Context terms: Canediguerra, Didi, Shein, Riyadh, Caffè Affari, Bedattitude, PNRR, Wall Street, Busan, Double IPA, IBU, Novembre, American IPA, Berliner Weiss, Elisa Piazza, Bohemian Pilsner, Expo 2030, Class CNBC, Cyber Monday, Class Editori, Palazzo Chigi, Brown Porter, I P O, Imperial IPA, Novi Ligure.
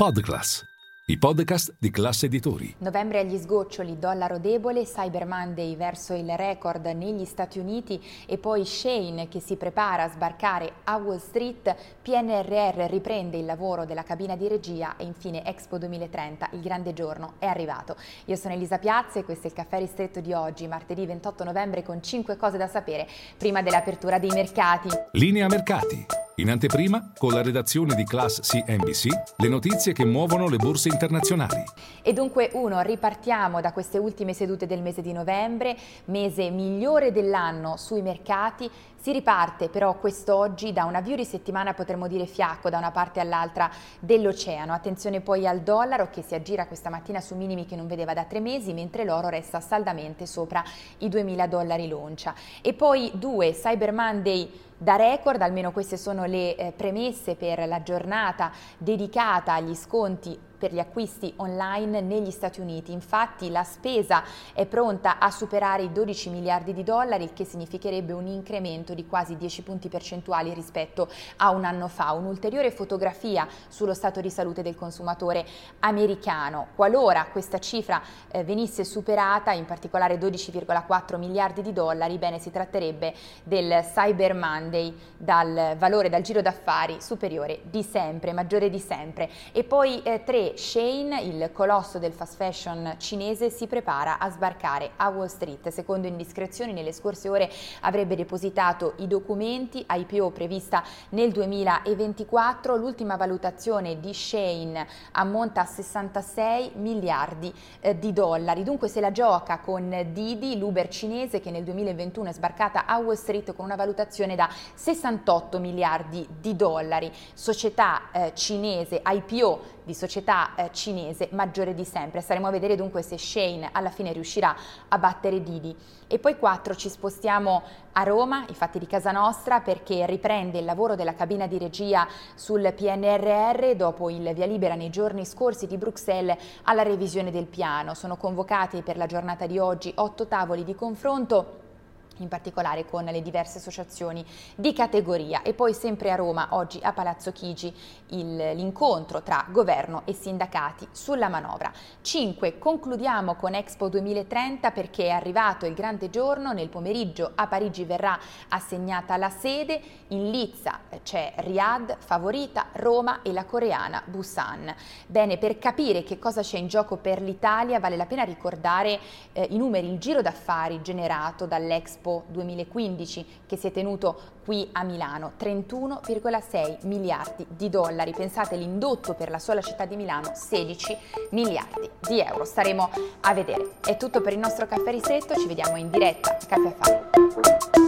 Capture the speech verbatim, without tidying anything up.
Podcast, i podcast di Class Editori. Novembre agli sgoccioli, dollaro debole, Cyber Monday verso il record negli Stati Uniti e poi Shein che si prepara a sbarcare a Wall Street, P N R R riprende il lavoro della cabina di regia e infine Expo duemilatrenta, il grande giorno, è arrivato. Io sono Elisa Piazza e questo è il caffè ristretto di oggi, martedì ventotto novembre, con cinque cose da sapere prima dell'apertura dei mercati. Linea mercati. In anteprima, con la redazione di Class C N B C, le notizie che muovono le borse internazionali. E dunque, uno, ripartiamo da queste ultime sedute del mese di novembre, mese migliore dell'anno sui mercati. Si riparte però quest'oggi da un avvio di settimana, potremmo dire fiacco, da una parte all'altra dell'oceano. Attenzione poi al dollaro che si aggira questa mattina su minimi che non vedeva da tre mesi, mentre l'oro resta saldamente sopra i duemila dollari l'oncia. E poi, due, Cyber Monday da record, almeno queste sono le eh, premesse per la giornata dedicata agli sconti per gli acquisti online negli Stati Uniti. Infatti la spesa è pronta a superare i dodici miliardi di dollari, il che significherebbe un incremento di quasi dieci punti percentuali rispetto a un anno fa. Un'ulteriore fotografia sullo stato di salute del consumatore americano. Qualora questa cifra eh, venisse superata, in particolare dodici virgola quattro miliardi di dollari, bene, si tratterebbe del Cyber Monday dal valore, dal giro d'affari superiore di sempre, maggiore di sempre. E poi eh, tre, Shein, il colosso del fast fashion cinese, si prepara a sbarcare a Wall Street. Secondo indiscrezioni, nelle scorse ore avrebbe depositato i documenti, I P O prevista nel duemilaventiquattro. L'ultima valutazione di Shein ammonta a sessantasei miliardi di dollari. Dunque se la gioca con Didi, l'Uber cinese, che nel duemilaventuno è sbarcata a Wall Street con una valutazione da sessantotto miliardi di dollari. Società eh, cinese, I P O di società cinese maggiore di sempre. Staremo a vedere dunque se Shein alla fine riuscirà a battere Didi. E poi quattro, ci spostiamo a Roma, i fatti di casa nostra, perché riprende il lavoro della cabina di regia sul P N R R dopo il via libera nei giorni scorsi di Bruxelles alla revisione del piano. Sono convocati per la giornata di oggi otto tavoli di confronto, in particolare con le diverse associazioni di categoria. E poi sempre a Roma, oggi a Palazzo Chigi, il, l'incontro tra governo e sindacati sulla manovra. cinque. Concludiamo con Expo duemilatrenta, perché è arrivato il grande giorno. Nel pomeriggio a Parigi verrà assegnata la sede, in Lizza c'è Riyadh, favorita Roma e la coreana Busan. Bene, per capire che cosa c'è in gioco per l'Italia vale la pena ricordare eh, i numeri, il giro d'affari generato dall'Expo duemilaquindici che si è tenuto qui a Milano, trentuno virgola sei miliardi di dollari. Pensate, l'indotto per la sola città di Milano, sedici miliardi di euro. Staremo a vedere. È tutto per il nostro caffè ristretto, ci vediamo in diretta a Caffè Affari.